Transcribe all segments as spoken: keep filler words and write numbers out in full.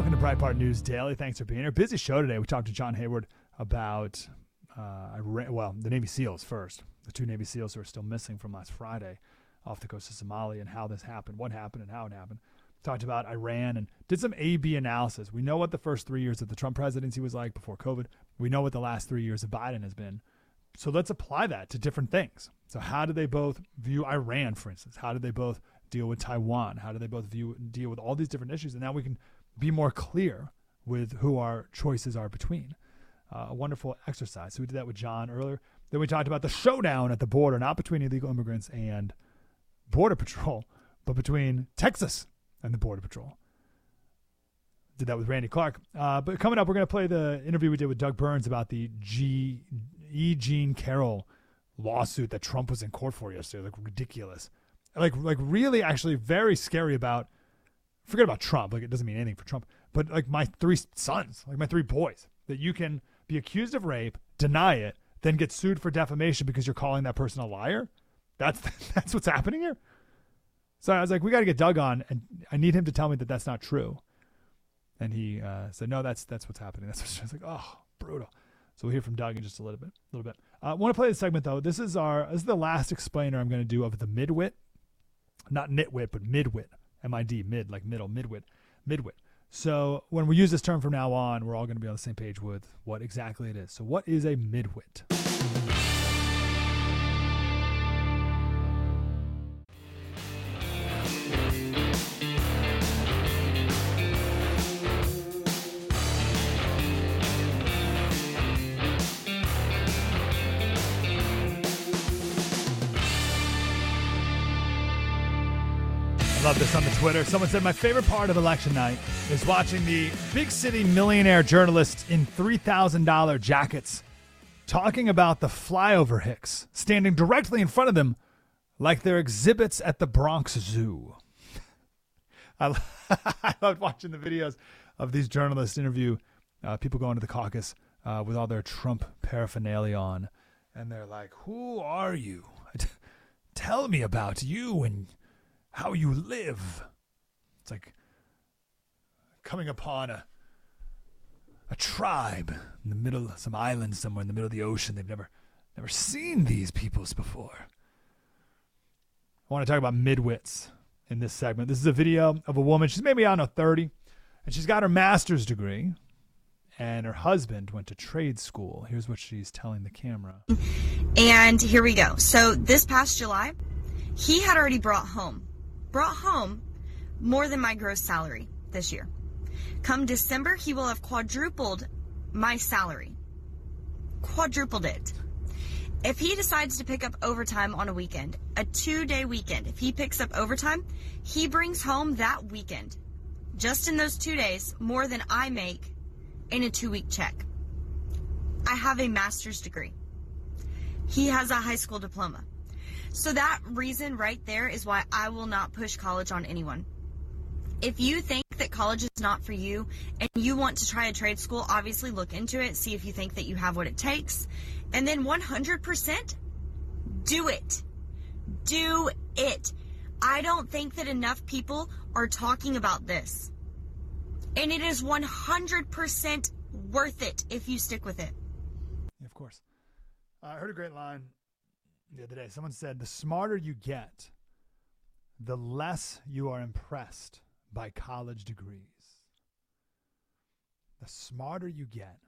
Welcome to Breitbart News Daily. Thanks for being here. Busy show today. We talked to John Hayward about, uh, Iran, well, the Navy SEALs first. The two Navy SEALs who are still missing from last Friday off the coast of Somalia, and how this happened, what happened, and how it happened. Talked about Iran and did some A B analysis. We know what the first three years of the Trump presidency was like before COVID. We know what the last three years of Biden has been. So let's apply that to different things. So how do they both view Iran, for instance? How do they both deal with Taiwan? How do they both view deal with all these different issues? And now we can be more clear with who our choices are between. Uh, a wonderful exercise. So we did that with John earlier. Then we talked about the showdown at the border, not between illegal immigrants and Border Patrol, but between Texas and the Border Patrol. Did that with Randy Clark. Uh, but coming up, we're going to play the interview we did with Doug Burns about the G- E. Jean Carroll lawsuit that Trump was in court for yesterday. Like, ridiculous. Like, like really, actually very scary about, forget about Trump. Like, it doesn't mean anything for Trump. But, like, my three sons, like my three boys, that you can be accused of rape, deny it, then get sued for defamation because you're calling that person a liar? That's that's what's happening here? So I was like, we got to get Doug on, and I need him to tell me that that's not true. And he uh, said, no, that's that's what's happening. That's what's, I was like, oh, brutal. So we'll hear from Doug in just a little bit. A little bit. I uh, want to play this segment, though. This is our this is the last explainer I'm going to do of the midwit. Not nitwit, but midwit. M I D, mid, like middle, midwit. Midwit. So when we use this term from now on, we're all going to be on the same page with what exactly it is. So what is a midwit? Love this on the Twitter. Someone said, my favorite part of election night is watching the big city millionaire journalists in three thousand dollars jackets talking about the flyover hicks standing directly in front of them like they're exhibits at the Bronx Zoo. I, I loved watching the videos of these journalists interview uh, people going to the caucus uh, with all their Trump paraphernalia on. And they're like, who are you? Tell me about you and how you live. It's like coming upon a a tribe in the middle of some island somewhere in the middle of the ocean. They've never never seen these peoples before. I want to talk about midwits in this segment. This is a video of a woman. She's maybe, I don't know, thirty, and she's got her master's degree, and her husband went to trade school. Here's what she's telling the camera. And here we go. So this past July, he had already brought home brought home more than my gross salary this year. Come December, he will have quadrupled my salary. Quadrupled it. If he decides to pick up overtime on a weekend, a two-day weekend, if he picks up overtime, he brings home that weekend, just in those two days, more than I make in a two-week check. I have a master's degree. He has a high school diploma. So that reason right there is why I will not push college on anyone. If you think that college is not for you and you want to try a trade school, obviously look into it, see if you think that you have what it takes, and then one hundred percent do it. Do it. I don't think that enough people are talking about this. And it is one hundred percent worth it if you stick with it. Yeah, of course. I heard a great line the other day. Someone said, the smarter you get, the less you are impressed by college degrees. The smarter you get,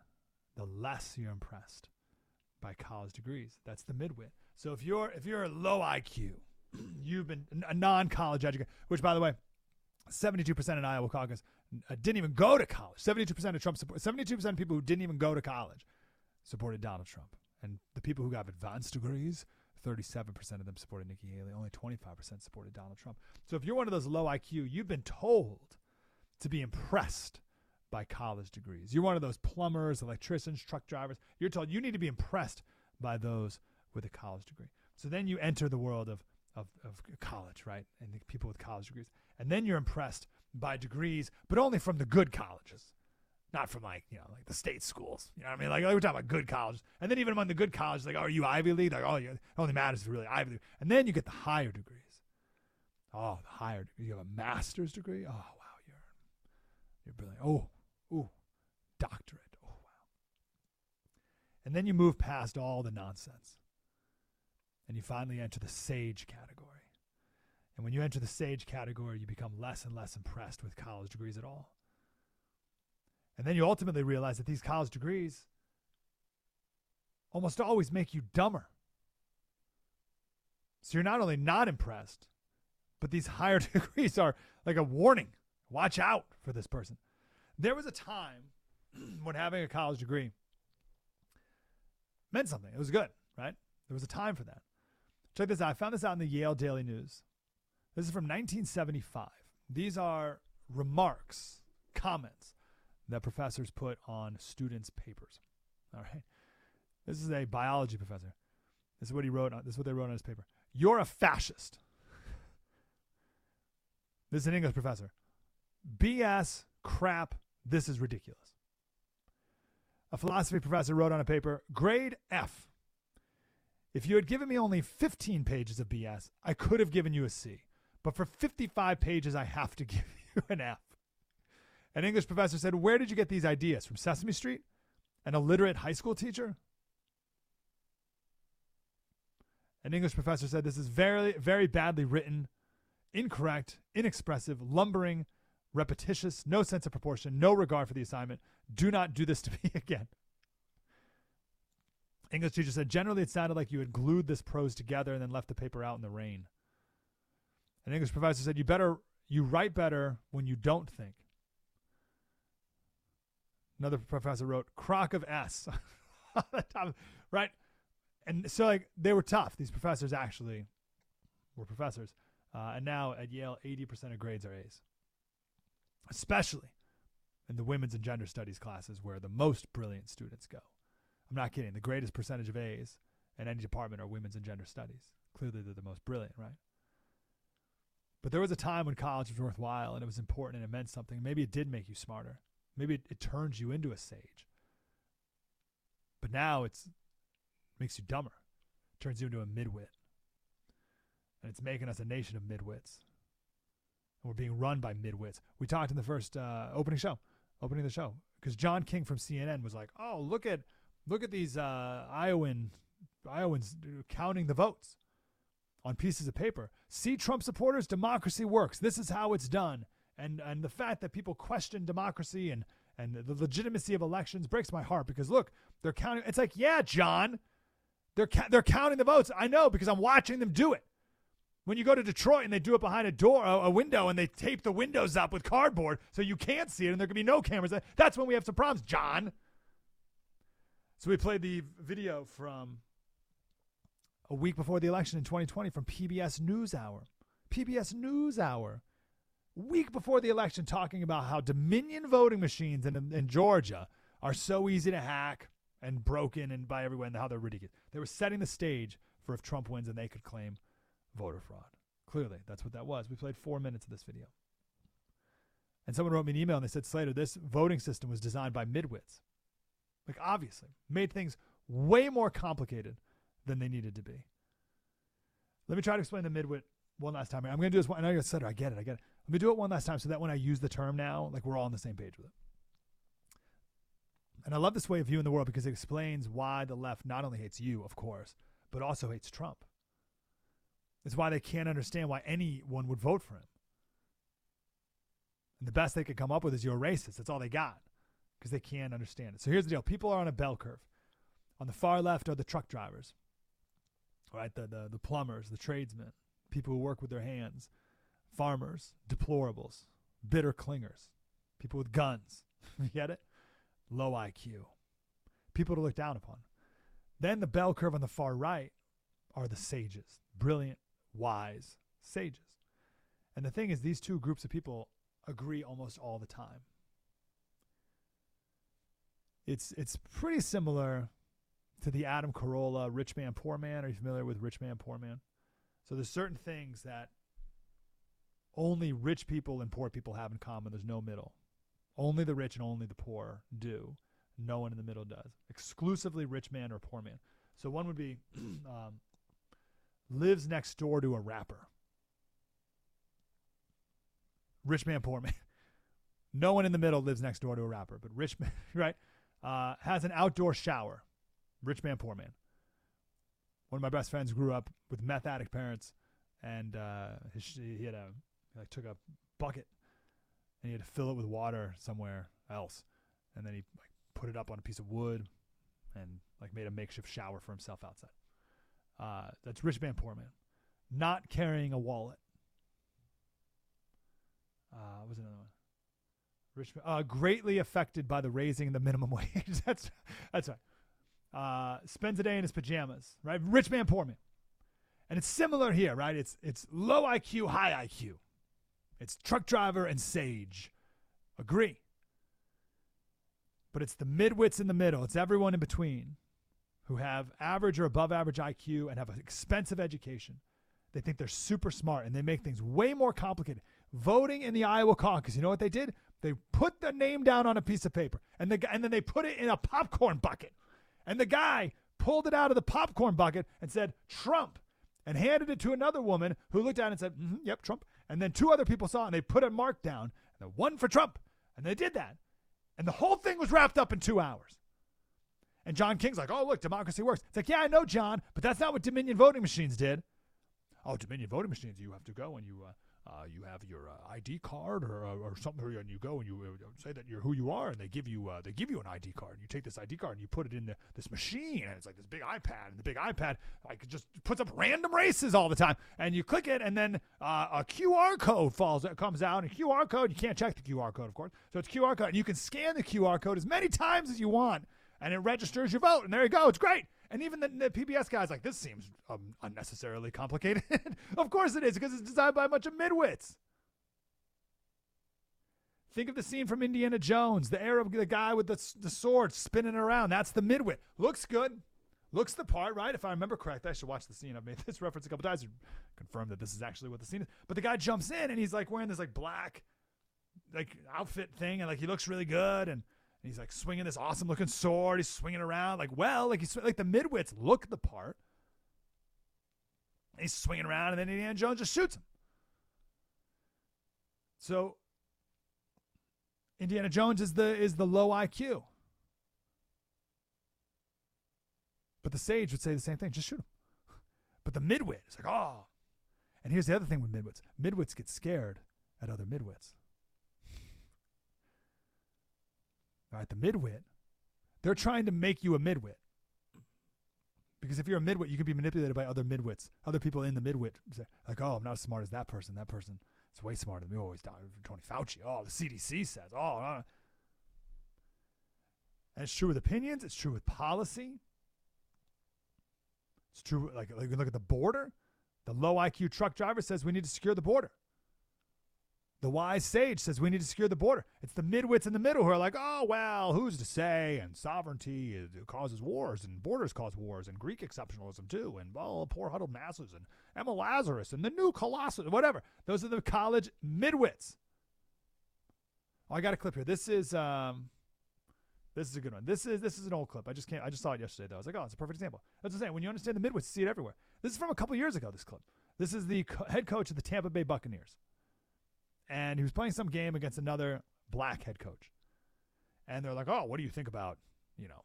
the less you're impressed by college degrees. That's the midwit. So if you're if you're a low I Q, you've been a non-college educated, which, by the way, seventy-two percent in Iowa caucus didn't even go to college. seventy-two percent of Trump support, seventy-two percent of people who didn't even go to college supported Donald Trump. And the people who got advanced degrees, thirty-seven percent of them supported Nikki Haley. Only twenty-five percent supported Donald Trump. So if you're one of those low I Q, you've been told to be impressed by college degrees. You're one of those plumbers, electricians, truck drivers. You're told you need to be impressed by those with a college degree. So then you enter the world of, of, of college, right, and the people with college degrees. And then you're impressed by degrees, but only from the good colleges. Not from, like, you know, like the state schools. You know what I mean? Like, like we're talking about good colleges. And then even among the good colleges, like, oh, are you Ivy League? Like, oh, you, it only matters if you're really Ivy League. And then you get the higher degrees. Oh, the higher degrees. You have a master's degree? Oh, wow, you're You're like, oh, ooh, doctorate. Oh, wow. And then you move past all the nonsense. And you finally enter the sage category. And when you enter the sage category, you become less and less impressed with college degrees at all. And then you ultimately realize that these college degrees almost always make you dumber. So you're not only not impressed, but these higher degrees are like a warning. Watch out for this person. There was a time when having a college degree meant something. It was good, right? There was a time for that. Check this out. I found this out in the Yale Daily News. This is from nineteen seventy-five. These are remarks, comments that professors put on students' papers. All right. This is a biology professor. This is what he wrote on, this is what they wrote on his paper. You're a fascist. This is an English professor. B S, crap, this is ridiculous. A philosophy professor wrote on a paper, grade F. If you had given me only fifteen pages of B S, I could have given you a C. But for fifty-five pages, I have to give you an F. An English professor said, where did you get these ideas? From Sesame Street? An illiterate high school teacher? An English professor said, this is very, very badly written, incorrect, inexpressive, lumbering, repetitious, no sense of proportion, no regard for the assignment. Do not do this to me again. English teacher said, generally it sounded like you had glued this prose together and then left the paper out in the rain. An English professor said, you better, you write better when you don't think. Another professor wrote, crock of S. Right? And so, like, they were tough. These professors actually were professors. Uh, and now at Yale, eighty percent of grades are A's. Especially in the women's and gender studies classes where the most brilliant students go. I'm not kidding. The greatest percentage of A's in any department are women's and gender studies. Clearly, they're the most brilliant, right? But there was a time when college was worthwhile and it was important and it meant something. Maybe it did make you smarter. Maybe it, it turns you into a sage. But now it's... makes you dumber, turns you into a midwit, and it's making us a nation of midwits, and we're being run by midwits. We talked in the first uh, opening show, opening the show, because John King from C N N was like, "Oh, look at, look at these uh, Iowan, Iowans counting the votes on pieces of paper. See, Trump supporters, democracy works. This is how it's done." And and the fact that people question democracy and and the legitimacy of elections breaks my heart because look, they're counting. It's like, yeah, John. They're ca- they're counting the votes. I know because I'm watching them do it. When you go to Detroit and they do it behind a door, a, a window, and they tape the windows up with cardboard so you can't see it and there can be no cameras. That's when we have some problems, John. So we played the video from a week before the election in twenty twenty from P B S NewsHour. P B S NewsHour. Week before the election talking about how Dominion voting machines in, in Georgia are so easy to hack. And broken and by everyone, how they're ridiculous. They were setting the stage for if Trump wins and they could claim voter fraud. Clearly, that's what that was. We played four minutes of this video. And someone wrote me an email and they said, Slater, this voting system was designed by midwits. Like, obviously, made things way more complicated than they needed to be. Let me try to explain the midwit one last time. I'm going to do this one. I know you're Slater, I get it, I get it. Let me do it one last time so that when I use the term now, like we're all on the same page with it. And I love this way of viewing the world because it explains why the left not only hates you, of course, but also hates Trump. It's why they can't understand why anyone would vote for him. And the best they could come up with is you're a racist. That's all they got because they can't understand it. So here's the deal. People are on a bell curve. On the far left are the truck drivers, right? The, the, the plumbers, the tradesmen, people who work with their hands, farmers, deplorables, bitter clingers, people with guns. You get it? Low I Q, people to look down upon. Then the bell curve on the far right are the sages, brilliant, wise sages. And the thing is, these two groups of people agree almost all the time. It's it's pretty similar to the Adam Carolla, rich man, poor man. Are you familiar with rich man, poor man? So there's certain things that only rich people and poor people have in common. There's no middle. Only the rich and only the poor do. No one in the middle does. Exclusively rich man or poor man. So one would be um, lives next door to a rapper. Rich man, poor man. No one in the middle lives next door to a rapper, but rich man, right, uh, has an outdoor shower. Rich man, poor man. One of my best friends grew up with meth addict parents, and uh, his, he had a he like took a bucket and he had to fill it with water somewhere else, and then he like put it up on a piece of wood and like made a makeshift shower for himself outside. Uh, that's rich man, poor man. Not carrying a wallet. Uh, what was another one? Rich, uh, greatly affected by the raising of the minimum wage. that's that's right. Uh, spends a day in his pajamas, right? Rich man, poor man. And it's similar here, right? It's it's low I Q, high I Q. It's truck driver and sage. Agree. But it's the midwits in the middle. It's everyone in between who have average or above average I Q and have an expensive education. They think they're super smart and they make things way more complicated. Voting in the Iowa caucus, you know what they did? They put their name down on a piece of paper and the and then they put it in a popcorn bucket. And the guy pulled it out of the popcorn bucket and said, Trump, and handed it to another woman who looked at it and said, mm-hmm, yep, Trump. And then two other people saw it, and they put a mark down, and the one for Trump, and they did that. And the whole thing was wrapped up in two hours. And John King's like, oh, look, democracy works. It's like, yeah, I know, John, but that's not what Dominion voting machines did. Oh, Dominion voting machines, you have to go and you uh, uh, you have your uh, I D card or uh, or something, and you go and you uh, say that you're who you are, and they give you uh, they give you an I D card. You take this I D card and you put it in the, this machine, and it's like this big iPad, and the big iPad like just puts up random races all the time, and you click it, and then uh, a Q R code falls comes out, and a Q R code, you can't check the Q R code, of course, so it's Q R code, and you can scan the Q R code as many times as you want, and it registers your vote, and there you go, it's great. And even the, the P B S guy's like, this seems um, unnecessarily complicated. Of course it is, because it's designed by a bunch of midwits. Think of the scene from Indiana Jones, the Arab, the guy with the, the sword spinning around. That's the midwit. Looks good. Looks the part, right? If I remember correctly, I should watch the scene. I've made this reference a couple times to confirm that this is actually what the scene is. But the guy jumps in, and he's like wearing this like black like outfit thing, and like he looks really good, and And he's like swinging this awesome looking sword. He's swinging around like, well, like he's like the midwits look the part. And he's swinging around, and then Indiana Jones just shoots him. So Indiana Jones is the is the low I Q. But the sage would say the same thing, just shoot him. But the midwit is like, oh. And here's the other thing with midwits. Midwits get scared at other midwits. All right, the midwit, they're trying to make you a midwit. Because if you're a midwit, you can be manipulated by other midwits. Other people in the midwit say, like, oh, I'm not as smart as that person. That person is way smarter than me. Always oh, Tony Fauci. Oh, the C D C says. Oh, uh. And it's true with opinions. It's true with policy. It's true. Like, like look at the border. The low I Q truck driver says we need to secure the border. The wise sage says we need to secure the border. It's the midwits in the middle who are like, oh, well, who's to say? And sovereignty is, causes wars, and borders cause wars, and Greek exceptionalism too, and all oh, poor huddled masses, and Emma Lazarus, and the new Colossus, whatever. Those are the college midwits. Oh, I got a clip here. This is um, this is a good one. This is this is an old clip. I just can't. I just saw it yesterday though. I was like, oh, it's a perfect example. That's what I'm saying. When you understand the midwits, you see it everywhere. This is from a couple years ago. This clip. This is the co- head coach of the Tampa Bay Buccaneers. And he was playing some game against another black head coach. And they're like, oh, what do you think about, you know,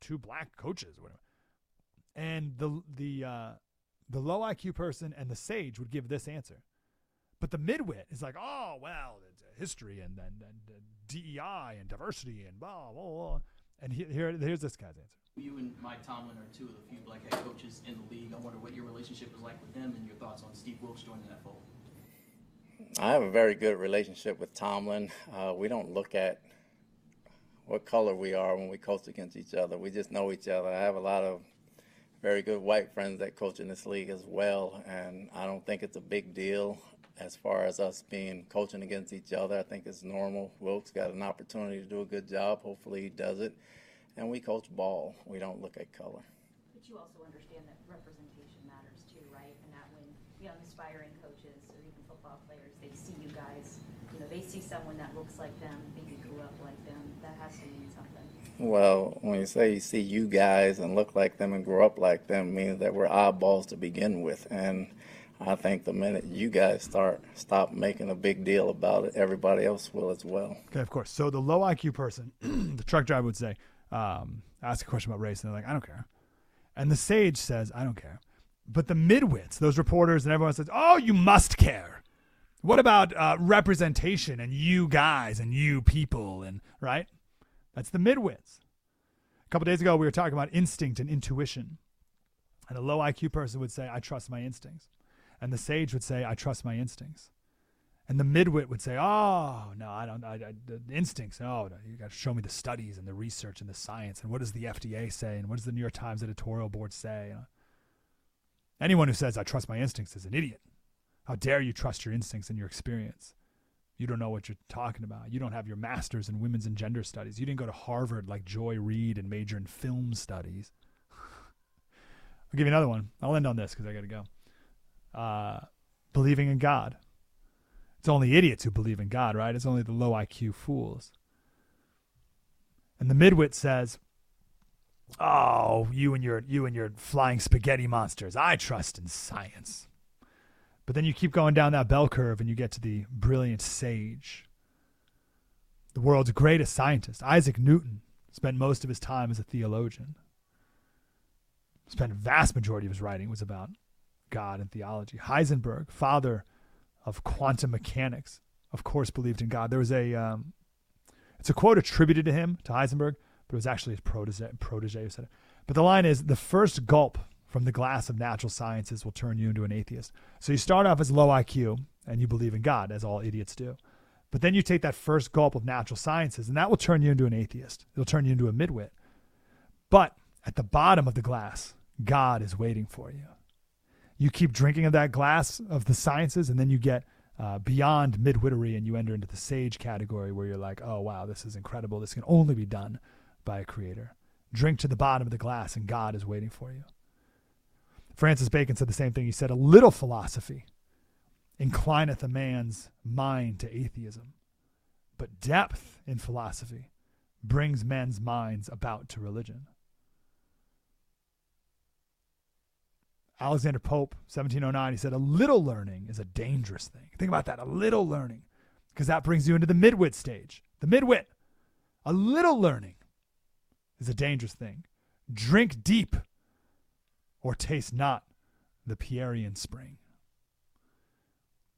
two black coaches? Whatever. And the the uh, the low I Q person and the sage would give this answer. But the midwit is like, oh, well, it's history and and, and and D E I and diversity and blah, blah, blah. And he, here here's this guy's answer. You and Mike Tomlin are two of the few black head coaches in the league. I wonder what your relationship was like with them and your thoughts on Steve Wilkes joining that fold. I have a very good relationship with Tomlin. Uh, we don't look at what color we are when we coach against each other. We just know each other. I have a lot of very good white friends that coach in this league as well, and I don't think it's a big deal as far as us being coaching against each other. I think it's normal. Wilkes got an opportunity to do a good job. Hopefully he does it. And we coach ball. We don't look at color. But you also understand that representation matters too, right? And that when young, aspiring coaches or even football players, they see you guys, you know, they see someone that looks like them, maybe grew up like them, that has to mean something. Well, when you say you see you guys and look like them and grow up like them, means that we're oddballs to begin with. And I think the minute you guys start stop making a big deal about it, everybody else will as well. Okay, of course. So the low I Q person, the truck driver would say, um, ask a question about race, and they're like, I don't care. And the sage says, I don't care. But the midwits, those reporters and everyone says, oh, you must care. What about uh, representation and you guys and you people and right? That's the midwits. A couple days ago, we were talking about instinct and intuition. And a low I Q person would say, I trust my instincts. And the sage would say, I trust my instincts. And the midwit would say, oh, no, I don't, I, I, the instincts, oh, no, you got to show me the studies and the research and the science. And what does the F D A say? And what does the New York Times editorial board say? Anyone who says, I trust my instincts is an idiot. How dare you trust your instincts and your experience? You don't know what you're talking about. You don't have your master's in women's and gender studies. You didn't go to Harvard like Joy Reid and major in film studies. I'll give you another one. I'll end on this because I got to go. Uh, believing in God. It's only idiots who believe in God, right? It's only the low I Q fools. And the midwit says, "Oh, you and your you and your flying spaghetti monsters. I trust in science." But then you keep going down that bell curve and you get to the brilliant sage. The world's greatest scientist, Isaac Newton, spent most of his time as a theologian. Spent a vast majority of his writing was about God and theology. Heisenberg, father of quantum mechanics, of course believed in God. There was a, um, it's a quote attributed to him, to Heisenberg, but it was actually his protege, protege who said it. But the line is, the first gulp from the glass of natural sciences will turn you into an atheist. So you start off as low I Q and you believe in God, as all idiots do. But then you take that first gulp of natural sciences and that will turn you into an atheist. It'll turn you into a midwit. But at the bottom of the glass, God is waiting for you. You keep drinking of that glass of the sciences, and then you get uh, beyond midwittery and you enter into the sage category where you're like, oh, wow, this is incredible. This can only be done by a creator. Drink to the bottom of the glass, and God is waiting for you. Francis Bacon said the same thing. He said, a little philosophy inclineth a man's mind to atheism, but depth in philosophy brings men's minds about to religion. Alexander Pope, seventeen oh nine, he said, a little learning is a dangerous thing. Think about that, a little learning, because that brings you into the midwit stage. The midwit, a little learning is a dangerous thing. Drink deep or taste not the Pierian spring.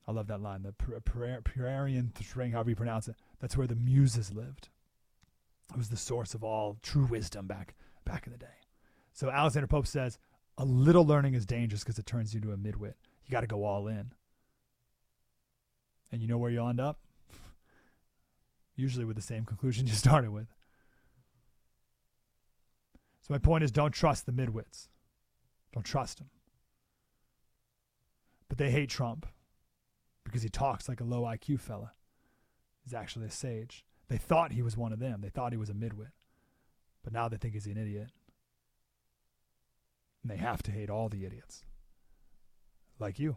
I love that line, the Pierian spring, however you pronounce it. That's where the muses lived. It was the source of all true wisdom back, back in the day. So Alexander Pope says, a little learning is dangerous because it turns you into a midwit. You got to go all in. And you know where you'll end up? Usually with the same conclusion you started with. So my point is, don't trust the midwits. Don't trust them. But they hate Trump because he talks like a low I Q fella. He's actually a sage. They thought he was one of them. They thought he was a midwit. But now they think he's an idiot. And they have to hate all the idiots. Like you.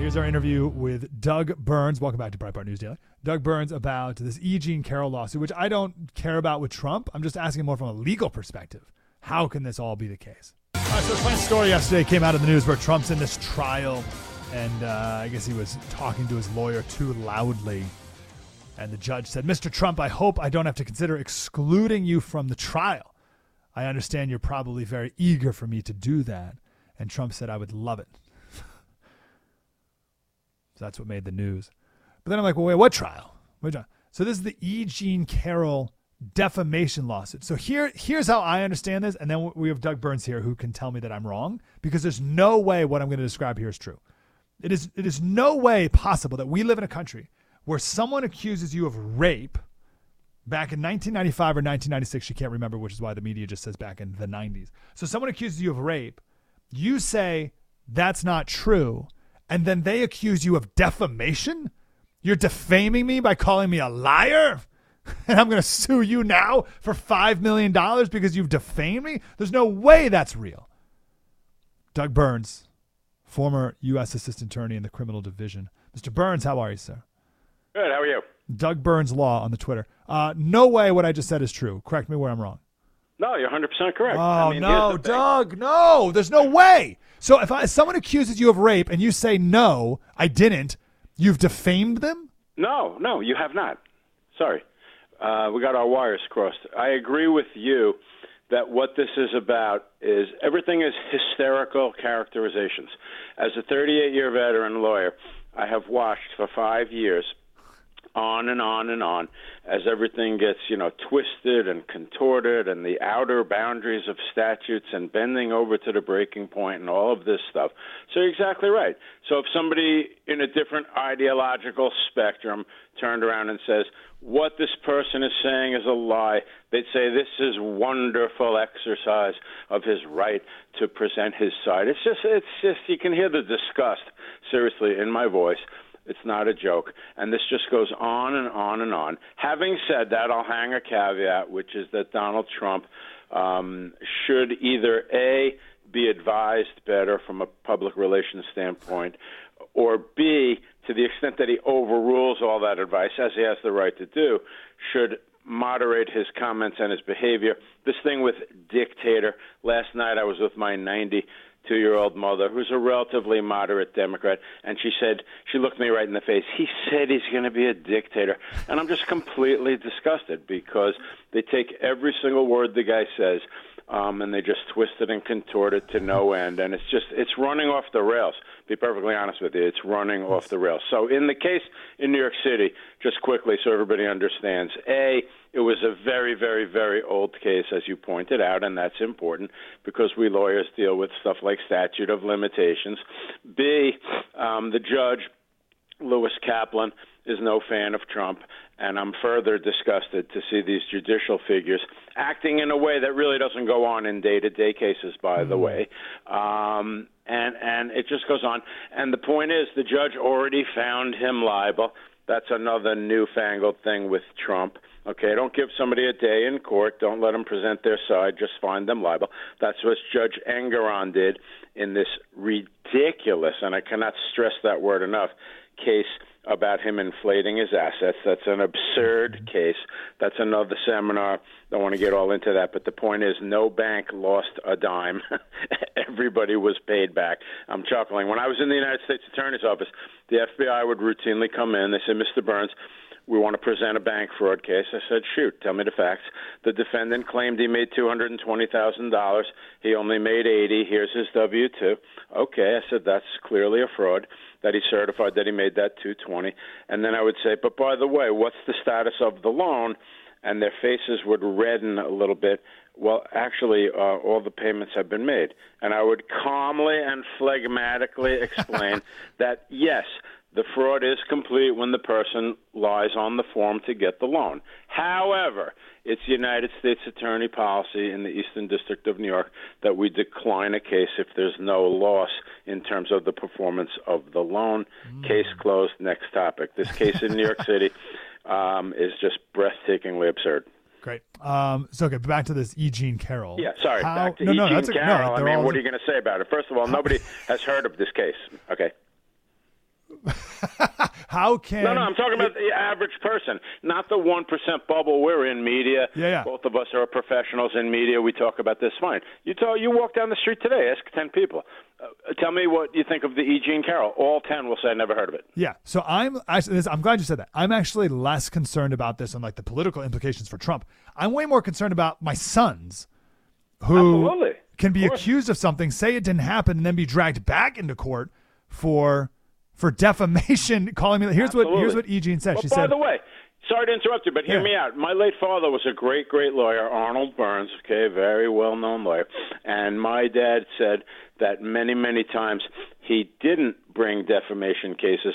Here's our interview with Doug Burns. Welcome back to Breitbart News Daily. Doug Burns about this E. Jean Carroll lawsuit, which I don't care about with Trump. I'm just asking more from a legal perspective. How can this all be the case? All right, so this story yesterday came out of the news where Trump's in this trial, and uh, I guess he was talking to his lawyer too loudly. And the judge said, Mister Trump, I hope I don't have to consider excluding you from the trial. I understand you're probably very eager for me to do that. And Trump said, I would love it. So that's what made the news. But then I'm like, well, wait, what trial? What trial? So this is the E. Jean Carroll defamation lawsuit. So here, here's how I understand this. And then we have Doug Burns here who can tell me that I'm wrong, because there's no way what I'm going to describe here is true. It is, it is no way possible that we live in a country where someone accuses you of rape back in nineteen ninety-five or nineteen ninety-six. You can't remember, which is why the media just says back in the nineties. So someone accuses you of rape. You say that's not true. And then they accuse you of defamation? You're defaming me by calling me a liar? and I'm going to sue you now for five million dollars because you've defamed me? There's no way that's real. Doug Burns, former U S Assistant Attorney in the Criminal Division. Mister Burns, how are you, sir? Good, how are you? Doug Burns Law on the Twitter. Uh, no way what I just said is true. Correct me where I'm wrong. No, you're one hundred percent correct. Oh, I mean, no, Doug, no. There's no way. So if, I, if someone accuses you of rape and you say, no, I didn't, you've defamed them? No, no, you have not. Sorry. Uh, we got our wires crossed. I agree with you that what this is about is everything is hysterical characterizations. As a thirty-eight-year veteran lawyer, I have watched for five years on and on and on as everything gets, you know, twisted and contorted and the outer boundaries of statutes and bending over to the breaking point and all of this stuff. So you're exactly right. So if somebody in a different ideological spectrum turned around and says, what this person is saying is a lie, they'd say this is wonderful exercise of his right to present his side. It's just, it's just, you can hear the disgust, seriously, in my voice. It's not a joke. And this just goes on and on and on. Having said that, I'll hang a caveat, which is that Donald Trump um, should either, A, be advised better from a public relations standpoint, or B, to the extent that he overrules all that advice, as he has the right to do, should moderate his comments and his behavior. This thing with dictator, last night I was with my ninety-two-year-old mother, who's a relatively moderate Democrat, and she said, she looked me right in the face, he said he's going to be a dictator. And I'm just completely disgusted because they take every single word the guy says, um, and they just twist it and contort it to no end. And it's just, it's running off the rails. To be perfectly honest with you, it's running off the rails. So in the case in New York City, just quickly so everybody understands, A, it was a very, very, very old case, as you pointed out, and that's important because we lawyers deal with stuff like statute of limitations. B, um, the judge, Lewis Kaplan, is no fan of Trump, and I'm further disgusted to see these judicial figures acting in a way that really doesn't go on in day-to-day cases, by mm-hmm. the way. Um, and, and it just goes on. And the point is the judge already found him liable. That's another newfangled thing with Trump. Okay, don't give somebody a day in court. Don't let them present their side. Just find them liable. That's what Judge Engoron did in this ridiculous, and I cannot stress that word enough, case about him inflating his assets. That's an absurd case. That's another seminar. Don't want to get all into that, but the point is no bank lost a dime. Everybody was paid back. I'm chuckling. When I was in the United States Attorney's Office, the F B I would routinely come in. They said, Mister Burns, we want to present a bank fraud case. I said, shoot, tell me the facts. The defendant claimed he made two hundred twenty thousand dollars. He only made eighty thousand dollars. Here's his W two. Okay, I said, that's clearly a fraud, that he certified that he made that two hundred twenty thousand dollars. And then I would say, but by the way, what's the status of the loan? And their faces would redden a little bit. Well, actually, uh, all the payments have been made. And I would calmly and phlegmatically explain that, yes, the fraud is complete when the person lies on the form to get the loan. However, it's United States Attorney policy in the Eastern District of New York that we decline a case if there's no loss in terms of the performance of the loan. Mm. Case closed. Next topic. This case in New York City um, is just breathtakingly absurd. Great. Um, so, okay, back to this E. Jean Carroll. Yeah, sorry. How, back to no, E. No, Jean that's a, Carroll. No, I mean, all... what are you going to say about it? First of all, nobody has heard of this case. Okay. How can no no I'm talking about the average person, not the one percent bubble we're in. Media, yeah, yeah. Both of us are professionals in media. We talk about this fine. You tell you walk down the street today, ask ten people, uh, tell me what you think of the E. Jean Carroll. All ten will say I never heard of it. Yeah, so I'm I, I'm glad you said that. I'm actually less concerned about this and like the political implications for Trump. I'm way more concerned about my sons who Absolutely. Can be of accused of something, say it didn't happen, and then be dragged back into court for. For defamation, calling me. Here's Absolutely. what here's what E. Jean said. Well, she by said, "By the way, sorry to interrupt you, but hear yeah. me out. My late father was a great, great lawyer, Arnold Burns. Okay, very well-known lawyer. And my dad said that many, many times he didn't bring defamation cases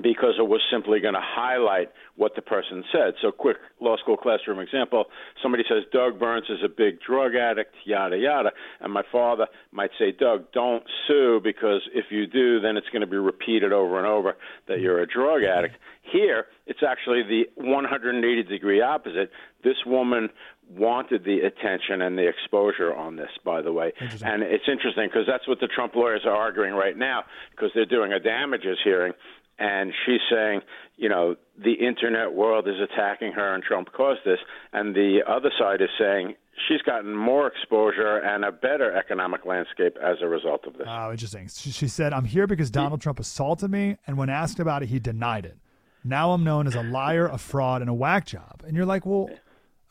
because it was simply going to highlight what the person said. So quick law school classroom example, somebody says, Doug Burns is a big drug addict, yada, yada. And my father might say, Doug, don't sue, because if you do, then it's going to be repeated over and over that you're a drug addict. Here, it's actually the one hundred eighty degree opposite. This woman wanted the attention and the exposure on this, by the way. And it's interesting because that's what the Trump lawyers are arguing right now, because they're doing a damages hearing. And she's saying, you know, the internet world is attacking her and Trump caused this. And the other side is saying she's gotten more exposure and a better economic landscape as a result of this. Oh, interesting. She said, I'm here because Donald Trump assaulted me. And when asked about it, he denied it. Now I'm known as a liar, a fraud, and a whack job. And you're like, well,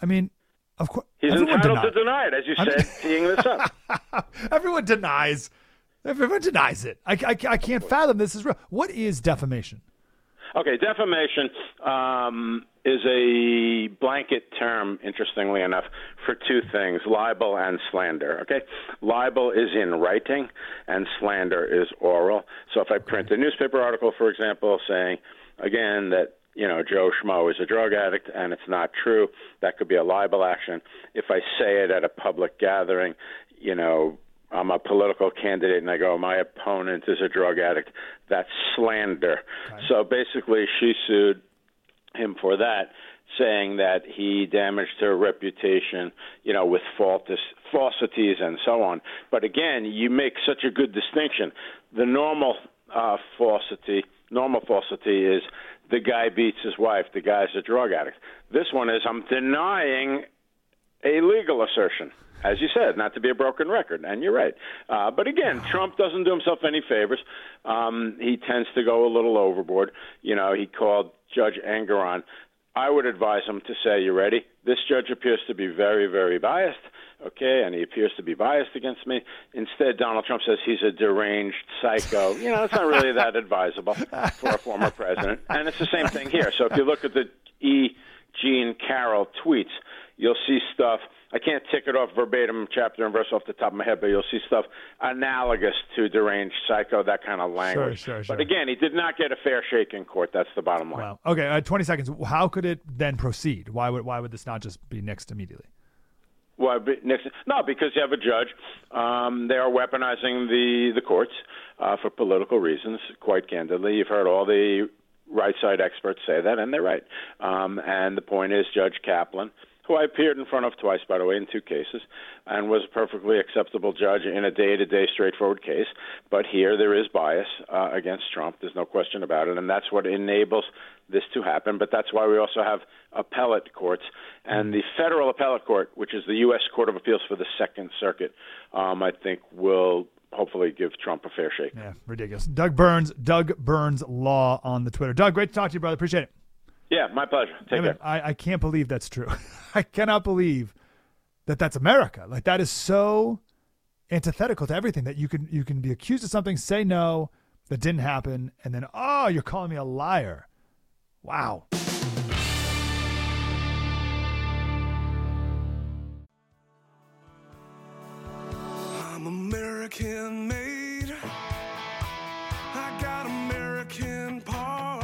I mean, of course. He's entitled to deny it, as you said, teeing this up. Everyone denies Everyone denies it. I, I, I can't fathom this is real. What is defamation? Okay, defamation um, is a blanket term, interestingly enough, for two things, libel and slander, okay? Libel is in writing, and slander is oral. So if I print a newspaper article, for example, saying, again, that, you know, Joe Schmo is a drug addict and it's not true, that could be a libel action. If I say it at a public gathering, you know, I'm a political candidate, and I go, my opponent is a drug addict. That's slander. Okay. So basically she sued him for that, saying that he damaged her reputation, you know, with faltis, falsities and so on. But again, you make such a good distinction. The normal uh, falsity, normal falsity is the guy beats his wife, the guy's a drug addict. This one is I'm denying a legal assertion. As you said, not to be a broken record, and you're right. Uh, but again, Trump doesn't do himself any favors. Um, he tends to go a little overboard. You know, he called Judge Engoron. I would advise him to say, you ready? This judge appears to be very, very biased, okay, and he appears to be biased against me. Instead, Donald Trump says he's a deranged psycho. You know, it's not really that advisable for a former president. And it's the same thing here. So if you look at the E. Jean Carroll tweets, you'll see stuff. I can't tick it off verbatim, chapter and verse off the top of my head, but you'll see stuff analogous to deranged psycho, that kind of language. Sure, sure, sure. But again, he did not get a fair shake in court. That's the bottom line. Wow. Okay, uh, twenty seconds. How could it then proceed? Why would why would this not just be nixed immediately? Well, next, no, because you have a judge. Um, they are weaponizing the the courts uh, for political reasons. Quite candidly, you've heard all the right side experts say that, and they're right. Um, and the point is, Judge Kaplan, who I appeared in front of twice, by the way, in two cases, and was a perfectly acceptable judge in a day-to-day straightforward case. But here there is bias uh, against Trump. There's no question about it. And that's what enables this to happen. But that's why we also have appellate courts. And the federal appellate court, which is the U S. Court of Appeals for the Second Circuit, um, I think will hopefully give Trump a fair shake. Yeah, ridiculous. Doug Burns, Doug Burns Law on the Twitter. Doug, great to talk to you, brother. Appreciate it. Yeah, my pleasure. Take I mean, care. I, I can't believe that's true. I cannot believe that that's America. Like, that is so antithetical to everything, that you can you can be accused of something, say no, that didn't happen, and then, oh, you're calling me a liar. Wow. I'm American made. I got American power.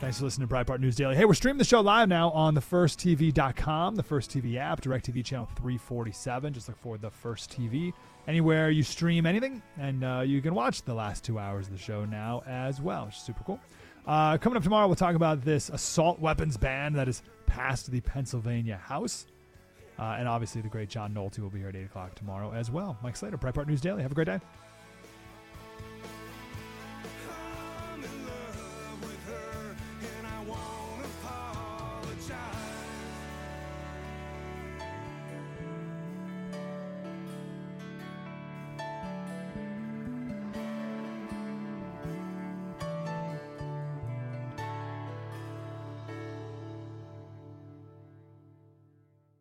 Thanks for listening to Breitbart News Daily. Hey, we're streaming the show live now on the first T V dot com, the First T V app, DirecTV channel three forty-seven. Just look for the First T V. Anywhere you stream anything, and uh, you can watch the last two hours of the show now as well, which is super cool. Uh, coming up tomorrow, we'll talk about this assault weapons ban that has passed the Pennsylvania House. Uh, and obviously, the great John Nolte will be here at eight o'clock tomorrow as well. Mike Slater, Breitbart News Daily. Have a great day.